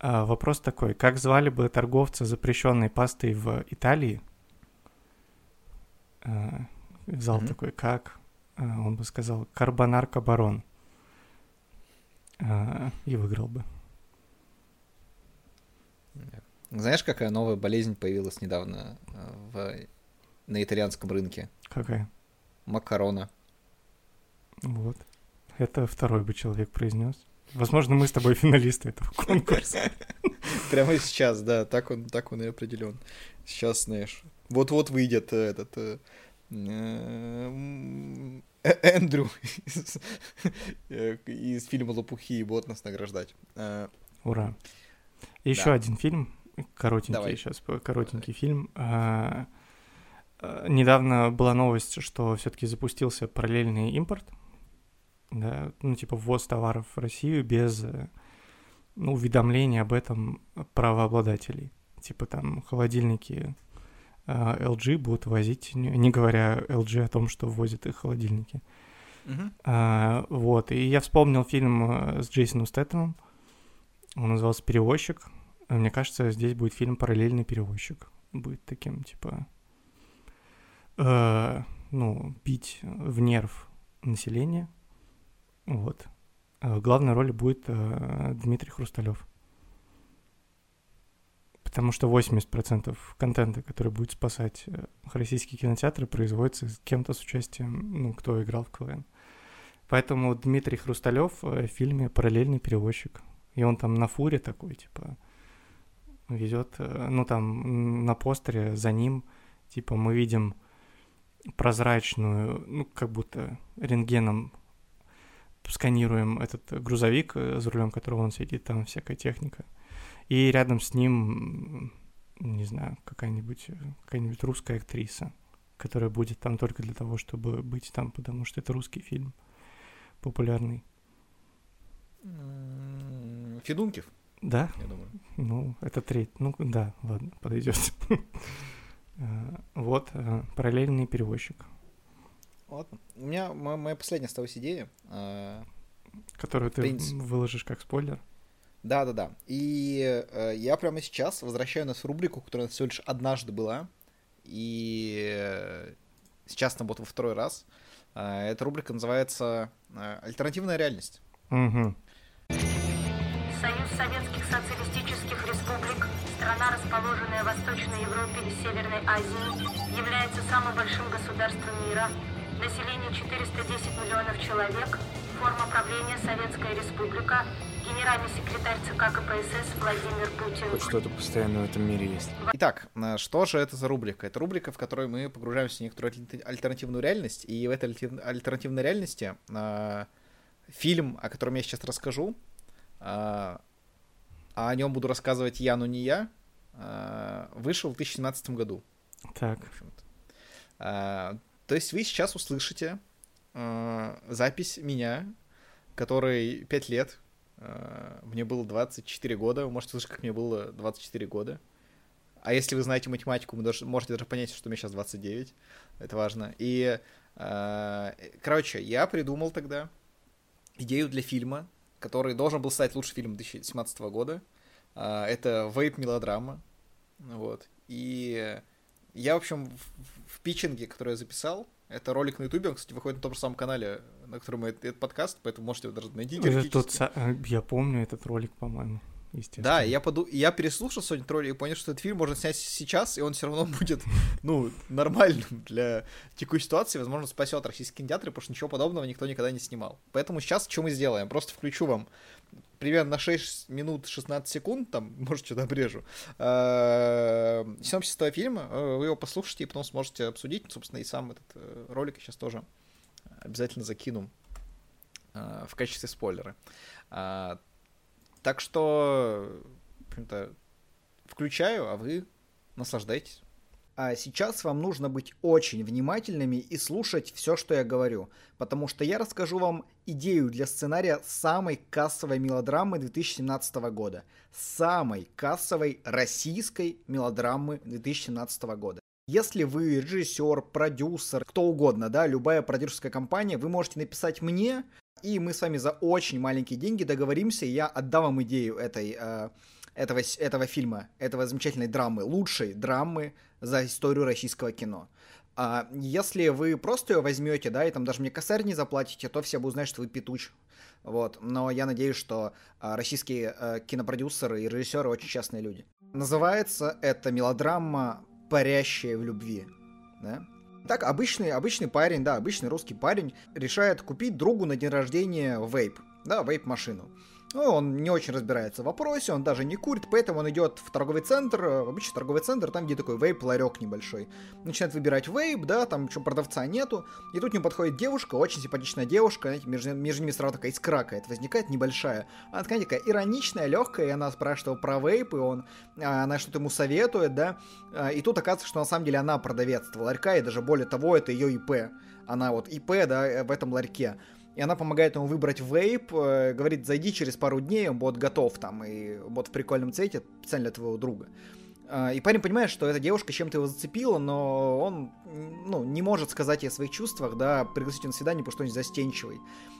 Вопрос такой. Как звали бы торговца запрещенной пастой в Италии? Uh, зал mm-hmm. такой, как? Uh, он бы сказал, «Карбонарка барон». Uh, и выиграл бы. Знаешь, какая новая болезнь появилась недавно в... на итальянском рынке? Какая? Макарона. Вот. Это второй бы человек произнес. Возможно, мы с тобой финалисты этого конкурса. Прямо сейчас, да, так он, так он и определен. Сейчас, знаешь, вот-вот выйдет этот Эндрю из фильма «Лопухи» и будут нас награждать. Ура. Еще да. один фильм, коротенький Давай. сейчас, коротенький Давай. фильм. А, а, недавно была новость, что все-таки запустился параллельный импорт, да, ну типа ввоз товаров в Россию без ну, уведомлений об этом правообладателей. Типа там холодильники а, эл джи будут возить, не, не говоря эл джи о том, что ввозят их холодильники. Mm-hmm. А, вот, и я вспомнил фильм с Джейсоном Стэтэмом. Он назывался «Перевозчик». Мне кажется, здесь будет фильм «Параллельный перевозчик». Будет таким, типа, э, ну, бить в нерв население. Вот. В главной роли будет э, Дмитрий Хрусталёв. Потому что восемьдесят процентов контента, который будет спасать российские кинотеатры, производится кем-то с участием, ну, кто играл в КВН. Поэтому Дмитрий Хрусталёв в фильме «Параллельный перевозчик». И он там на фуре такой, типа, везет, ну, там на постере за ним, типа, мы видим прозрачную, ну, как будто рентгеном сканируем этот грузовик, за рулем которого он сидит, там всякая техника. И рядом с ним, не знаю, какая-нибудь, какая-нибудь русская актриса, которая будет там только для того, чтобы быть там, потому что это русский фильм популярный. Федункив? Да. Я думаю. Ну, это треть. Ну, да, ладно, подойдет. Вот, параллельный перевозчик. Ладно. У меня моя последняя осталась идея. Которую ты выложишь как спойлер. Да-да-да. И я прямо сейчас возвращаю нас в рубрику, которая всего лишь однажды была. И сейчас она будет во второй раз. Эта рубрика называется «Альтернативная реальность». Угу. Союз Советских Социалистических Республик, страна, расположенная в Восточной Европе и Северной Азии, является самым большим государством мира. Население четыреста десять миллионов человек, форма правления Советская Республика, генеральный секретарь ЦК КПСС Владимир Путин. Вот что-то постоянно в этом мире есть. Итак, что же это за рубрика? Это рубрика, в которой мы погружаемся в некоторую альтернативную реальность, и в этой альтернативной реальности фильм, о котором я сейчас расскажу, а о нем буду рассказывать я, но не я, вышел в две тысячи семнадцатом году. Так. То есть вы сейчас услышите запись меня, которой пять лет, мне было двадцать четыре года, вы можете услышать, как мне было двадцать четыре года. А если вы знаете математику, вы даже, можете даже понять, что мне сейчас двадцать девять, это важно. И, короче, я придумал тогда идею для фильма, который должен был стать лучшим фильмом две тысячи семнадцатого года. Это вейп-мелодрама. Вот. И я, в общем, в, в питчинге, который я записал, это ролик на Ютубе, он, кстати, выходит на том же самом канале, на котором этот, этот подкаст, поэтому можете его даже найти. Тот, я помню этот ролик, по-моему, естественно. Да, я, поду... я переслушал сегодня этот ролик и понял, что этот фильм можно снять сейчас, и он все равно будет, ну, нормальным для текущей ситуации, возможно, спасет российские кинотеатры, потому что ничего подобного никто никогда не снимал. Поэтому сейчас что мы сделаем? Просто включу вам примерно на шесть минут шестнадцать секунд, там, может, что-то обрежу, синопсис этого фильма, вы его послушаете и потом сможете обсудить, собственно, и сам этот ролик я сейчас тоже обязательно закину в качестве спойлера. Так что, в включаю, а вы наслаждайтесь. А сейчас вам нужно быть очень внимательными и слушать все, что я говорю, потому что я расскажу вам идею для сценария самой кассовой мелодрамы две тысячи семнадцатого года. Самой кассовой российской мелодрамы две тысячи семнадцатого года. Если вы режиссер, продюсер, кто угодно, да, любая продюсерская компания, вы можете написать мне, и мы с вами за очень маленькие деньги договоримся, и я отдам вам идею этой, э, этого, этого фильма, этого замечательной драмы, лучшей драмы за историю российского кино. А если вы просто ее возьмете, да, и там даже мне косарь не заплатите, то все будут знать, что вы петуч. Вот. Но я надеюсь, что а, российские а, кинопродюсеры и режиссеры очень честные люди. Называется эта мелодрама «Парящая в любви». Да? Так, обычный, обычный парень, да, обычный русский парень решает купить другу на день рождения вейп, да, вейп-машину. Ну, он не очень разбирается в вопросе, он даже не курит, поэтому он идет в торговый центр, обычно торговый центр, там где такой вейп-ларек небольшой. Начинает выбирать вейп, да, там еще продавца нету, и тут к нему подходит девушка, очень симпатичная девушка, знаете, между, между ними сразу такая искра какая-то возникает небольшая. Она такая, такая ироничная, легкая, и она спрашивает его про вейп, и он, она что-то ему советует, да, и тут оказывается, что на самом деле она продавец этого ларька, и даже более того, это ее ИП, она вот ИП, да, в этом ларьке. И она помогает ему выбрать вейп, э, говорит, зайди через пару дней, он будет готов там, и будет в прикольном цвете, специально для твоего друга. Э, и парень понимает, что эта девушка чем-то его зацепила, но он, ну, не может сказать ей о своих чувствах, да, пригласить ее на свидание, потому что он застенчивый.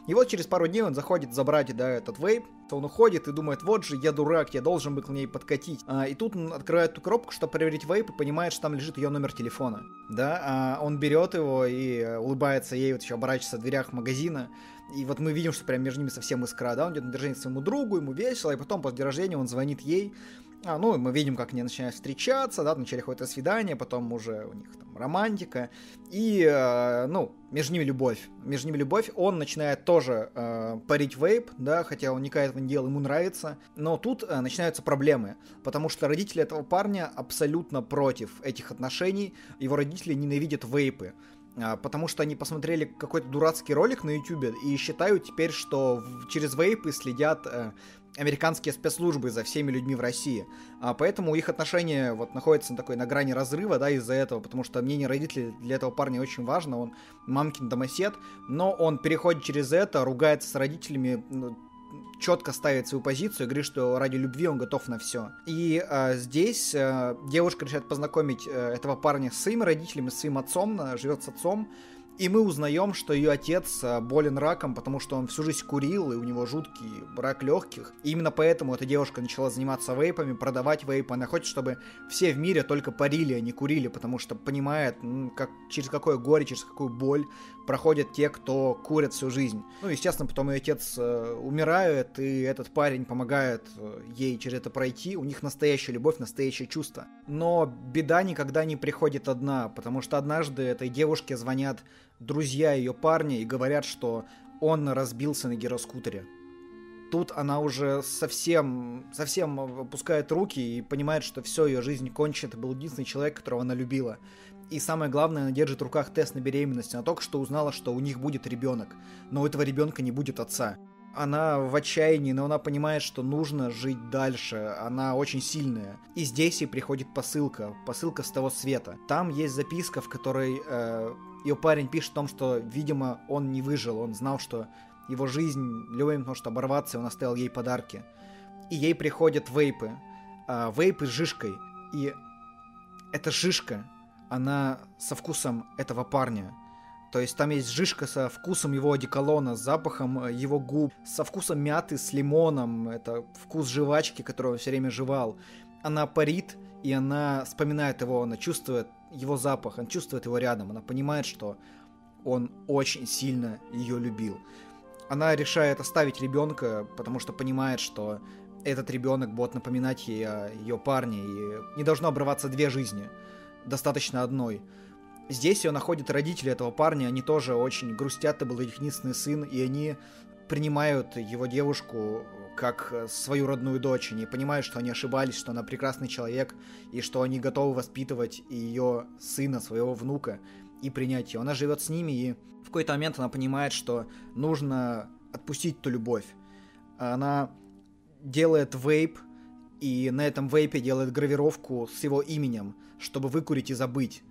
И вот через пару дней он заходит забрать, да, этот вейп, то он уходит и думает, вот же, я дурак, я должен был к ней подкатить. Э, и тут он открывает ту коробку, чтобы проверить вейп, и понимает, что там лежит ее номер телефона. Да, он берет его и улыбается ей, вот еще оборачивается в дверях магазина. И вот мы видим, что прям между ними совсем искра, да, он идет на держение своему другу, ему весело, и потом после дня рождения он звонит ей. А, ну, мы видим, как они начинают встречаться, да, вначале ходит на свидание, потом уже у них там романтика, и, э, ну, между ними любовь. Между ними любовь, он начинает тоже э, парить вейп, да, хотя он никак этого не делал, ему нравится, но тут э, начинаются проблемы, потому что родители этого парня абсолютно против этих отношений, его родители ненавидят вейпы. Потому что они посмотрели какой-то дурацкий ролик на ютубе и считают теперь, что через вейпы следят э, американские спецслужбы за всеми людьми в России. А поэтому их отношения вот находятся на такой на грани разрыва, да, из-за этого, потому что мнение родителей для этого парня очень важно, он мамкин домосед, но он переходит через это, ругается с родителями, четко ставит свою позицию и говорит, что ради любви он готов на все. И э, здесь э, девушка решает познакомить э, этого парня с своими родителями, с своим отцом, она живет с отцом, и мы узнаем, что ее отец э, болен раком, потому что он всю жизнь курил, и у него жуткий рак легких. И именно поэтому эта девушка начала заниматься вейпами, продавать вейпы. Она хочет, чтобы все в мире только парили, а не курили, потому что понимает, ну, как, через какое горе, через какую боль проходят те, кто курят всю жизнь. Ну, естественно, потом ее отец э, умирает, и этот парень помогает э, ей через это пройти. У них настоящая любовь, настоящее чувство. Но беда никогда не приходит одна, потому что однажды этой девушке звонят друзья ее парня и говорят, что он разбился на гироскутере. Тут она уже совсем, совсем опускает руки и понимает, что все, ее жизнь кончит. Был единственный человек, которого она любила. И самое главное, она держит в руках тест на беременность. Она только что узнала, что у них будет ребенок, но у этого ребенка не будет отца. Она в отчаянии, но она понимает, что нужно жить дальше. Она очень сильная. И здесь ей приходит посылка. Посылка с того света. Там есть записка, в которой э, ее парень пишет о том, что, видимо, он не выжил. Он знал, что его жизнь любой может оборваться, и он оставил ей подарки. И ей приходят вейпы. Э, вейпы с жишкой. И эта жишка, она со вкусом этого парня. То есть там есть жишка со вкусом его одеколона, с запахом его губ, со вкусом мяты, с лимоном. Это вкус жвачки, которую он все время жевал. Она парит, и она вспоминает его, она чувствует его запах, она чувствует его рядом. Она понимает, что он очень сильно ее любил. Она решает оставить ребенка, потому что понимает, что этот ребенок будет напоминать ей о ее парне. И не должно обрываться две жизни, достаточно одной. Здесь ее находят родители этого парня, они тоже очень грустят, это был их единственный сын, и они принимают его девушку как свою родную дочь, они понимают, что они ошибались, что она прекрасный человек, и что они готовы воспитывать ее сына, своего внука, и принять ее. Она живет с ними, и в какой-то момент она понимает, что нужно отпустить ту любовь. Она делает вейп, и на этом вейпе делает гравировку с его именем, чтобы выкурить и забыть.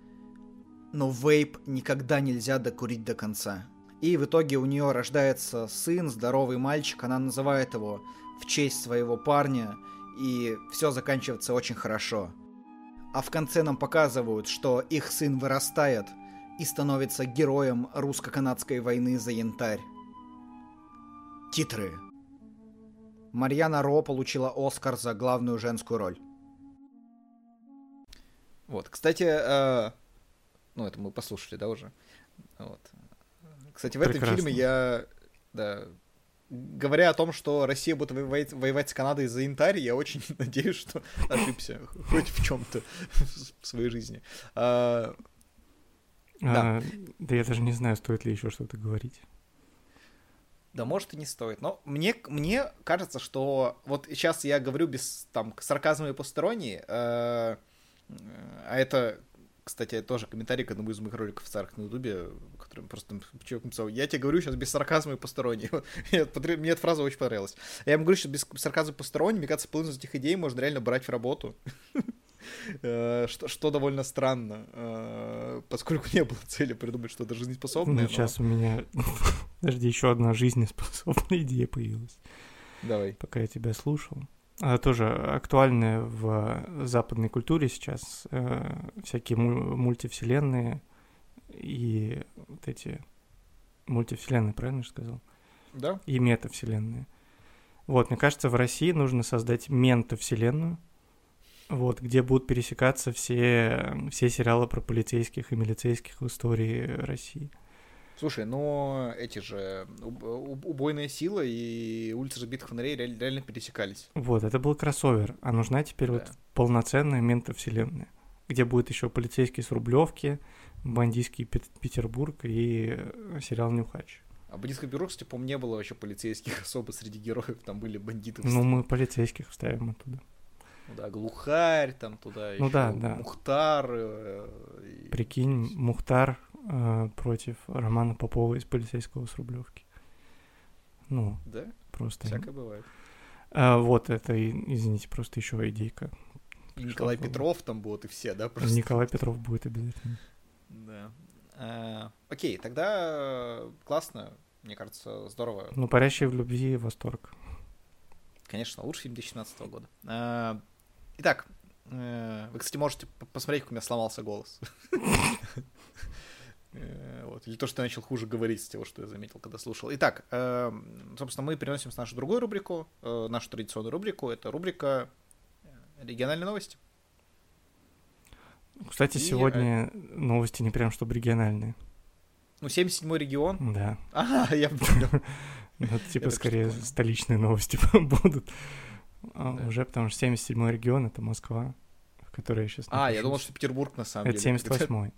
Но вейп никогда нельзя докурить до конца. И в итоге у нее рождается сын, здоровый мальчик, она называет его в честь своего парня, и все заканчивается очень хорошо. А в конце нам показывают, что их сын вырастает и становится героем русско-канадской войны за янтарь. Титры. Марьяна Ро получила Оскар за главную женскую роль. Вот, кстати... Э... Ну, это мы послушали, да, уже. Вот. Кстати, в Прекрасно. этом фильме я... Да, говоря о том, что Россия будет воевать, воевать с Канадой за янтарь, я очень надеюсь, что ошибся хоть в чем-то в своей жизни. А, а, да. Да я даже не знаю, стоит ли еще что-то говорить. да может и не стоит. Но мне, мне кажется, что вот сейчас я говорю без там сарказма и посторонней, а это, кстати, тоже комментарий к одному из моих роликов в старых на Ютубе, который просто человек написал: я тебе говорю сейчас без сарказма и посторонней. Мне эта фраза очень понравилась. Я ему говорю, что без сарказма и посторонней, мне кажется, половину из этих идей можно реально брать в работу. Что, что довольно странно, поскольку не было цели придумать что-то жизнеспособное. Ну, сейчас но... у меня... Подожди, еще одна жизнеспособная идея появилась. Давай. Пока я тебя слушал. Она тоже актуальная в западной культуре сейчас. Всякие мультивселенные и вот эти... Мультивселенные, правильно же сказал? Да. И метавселенные. Вот, мне кажется, в России нужно создать ментовселенную. Вот, где будут пересекаться все, все сериалы про полицейских и милицейских в истории России. Слушай, но эти же «Убойная сила» и «Улица разбитых фонарей» реально пересекались. Вот, это был кроссовер. А нужна теперь да. вот полноценная ментовселенная, где будет еще полицейский с Рублевки, бандитский Петербург и сериал «Нюхач». А «Бандитский Петербург», кстати, по-моему, не было вообще полицейских особо среди героев, там были бандиты. Ну, мы полицейских вставим оттуда. Да, глухарь, там туда ну еще да, да. Мухтар. Э, Прикинь, и... Мухтар э, против Романа Попова из «Полицейского с Рублевки». Ну, да? Просто... Всякое бывает. А, вот это, извините, просто еще идейка. И Николай было. Петров там будет, и все, да? Просто? Николай Петров будет обязательно. Да. А, окей, тогда классно, мне кажется, здорово. Ну, «Парящие в любви» — восторг. Конечно, лучший фильм две тысячи семнадцатого года. А, Итак, вы, кстати, можете посмотреть, как у меня сломался голос. Или то, что я начал хуже говорить с того, что я заметил, когда слушал. Итак, собственно, мы переносим с нашу другую рубрику, нашу традиционную рубрику. Это рубрика «Региональные новости». Кстати, сегодня новости не прям чтобы региональные. Ну, семьдесят седьмой регион? Да. Ага, я понял. Типа, скорее, столичные новости будут. А, да. Уже потому что семьдесят седьмой регион — это Москва, в которой я сейчас нахожусь. А, я думал, что Петербург на самом это деле. Это семьдесят восьмой.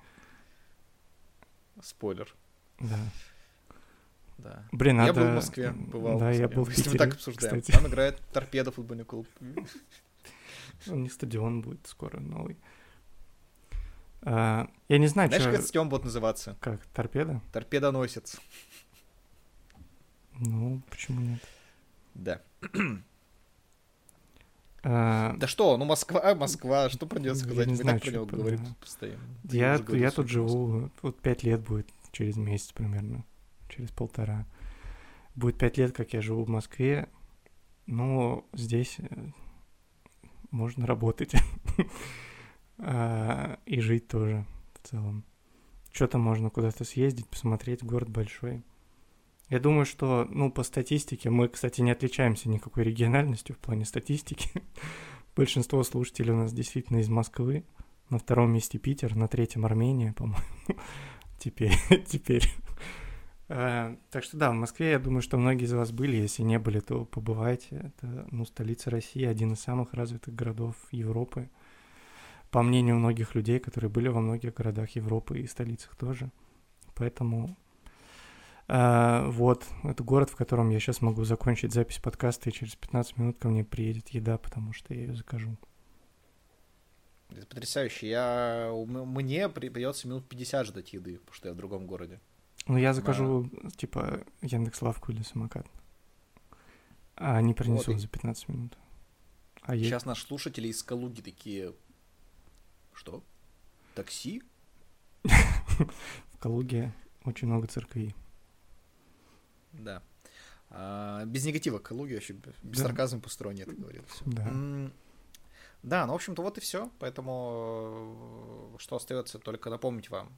Спойлер. Да. Да. Блин, я надо... был в Москве, бывал. Да, в Москве. Я был в Питере, если мы так обсуждаем. Кстати. Там играет «Торпедо» футбольный клуб. У них стадион будет скоро новый. А, я не знаю, что... Знаешь, чё... как стадион будет называться? Как? «Торпедо»? «Торпедоносец». Ну, почему нет? Да. А... Да что, ну Москва, Москва, что про нее сказать? Мы знаю, так про него говорим да. постоянно. Я, я, я тут живу, вот пять лет будет, через месяц примерно, через полтора. Будет пять лет, как я живу в Москве, но здесь можно работать и жить тоже в целом. Что-то можно куда-то съездить, посмотреть, город большой. Я думаю, что, ну, по статистике, мы, кстати, не отличаемся никакой региональностью в плане статистики. Большинство слушателей у нас действительно из Москвы. На втором месте Питер, на третьем Армения, по-моему. Теперь, теперь. А, так что да, в Москве, я думаю, что многие из вас были. Если не были, то побывайте. Это, ну, столица России, один из самых развитых городов Европы. По мнению многих людей, которые были во многих городах Европы и столицах тоже. Поэтому... Uh, вот, это город, в котором я сейчас могу закончить запись подкаста, и через пятнадцать минут ко мне приедет еда, потому что я ее закажу. Это потрясающе. Я... Мне придется минут пятьдесят ждать еды, потому что я в другом городе. Ну, я закажу, а... типа, Яндекс.Лавку или самокат. А они принесут вот и... за пятнадцать минут. А сейчас я... наши слушатели из Калуги такие... Что? Такси? В Калуге очень много церквей. Да. А, без негатива Калуги вообще, без да. сарказма посторонне это говорит. Да. да, ну, в общем-то, вот и все. Поэтому что остается, только напомнить вам,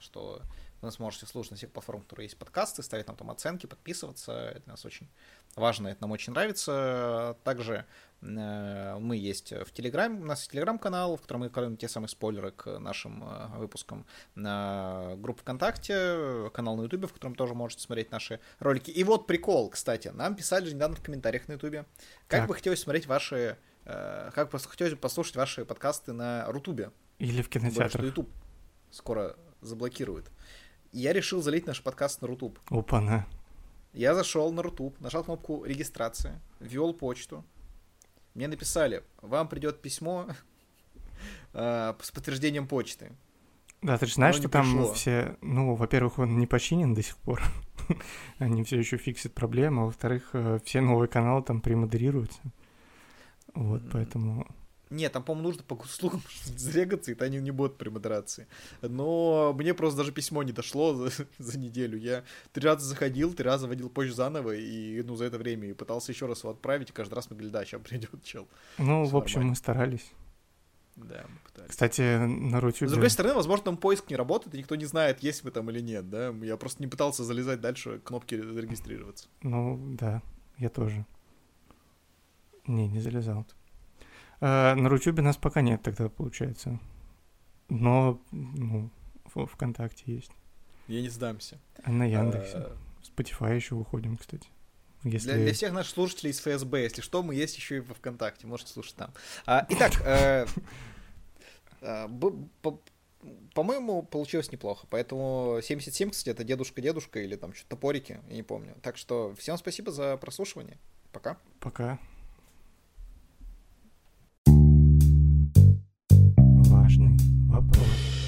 что вы нас можете слушать на всех платформах, которые есть подкасты, ставить нам там оценки, подписываться. Это для нас очень важно, это нам очень нравится. Также э, мы есть в Телеграме, у нас есть Телеграм-канал, в котором мы кладем те самые спойлеры к нашим э, выпускам. Э, группа ВКонтакте, канал на Ютубе, в котором тоже можете смотреть наши ролики. И вот прикол, кстати, нам писали же недавно в комментариях на Ютубе, как так. бы хотелось смотреть ваши, э, как бы хотелось послушать ваши подкасты на Рутубе. Или в кинотеатрах. Потому что Ютуб скоро заблокирует. Я решил залить наш подкаст на Рутуб. Опа-на. Я зашел на Рутуб, нажал кнопку регистрации, ввел почту. Мне написали, вам придет письмо с подтверждением почты. Да, ты же знаешь, что там все... Ну, во-первых, он не починен до сих пор. Они все еще фиксят проблему. Во-вторых, все новые каналы там премодерируются. Вот, поэтому... Нет, там, по-моему, нужно по услугам зарегаться, и они не будут при модерации. Но мне просто даже письмо не дошло за, за неделю. Я три раза заходил, три раза вводил почту заново, и, ну, за это время, и пытался еще раз его отправить, и каждый раз мы говорили, да, сейчас придет чел. Ну, все в общем, нормально. Мы старались. Да, мы пытались. Кстати, на Рутюбе... С другой стороны, возможно, там поиск не работает, и никто не знает, есть мы там или нет, да? Я просто не пытался залезать дальше, кнопки зарегистрироваться. Ну, да, я тоже. Не, не залезал. А на Рутюбе нас пока нет тогда, получается. Но, ну, в ВКонтакте есть. Я не сдамся. А на Яндексе. В Spotify еще выходим, кстати. Если... Для, для всех наших слушателей из эф эс бэ, если что, мы есть еще и во ВКонтакте, можете слушать там. А, итак, э, э, по, по-моему, получилось неплохо. Поэтому семьдесят семь, кстати, это дедушка-дедушка или там что-то топорики, я не помню. Так что всем спасибо за прослушивание. Пока. Пока. Важный вопрос.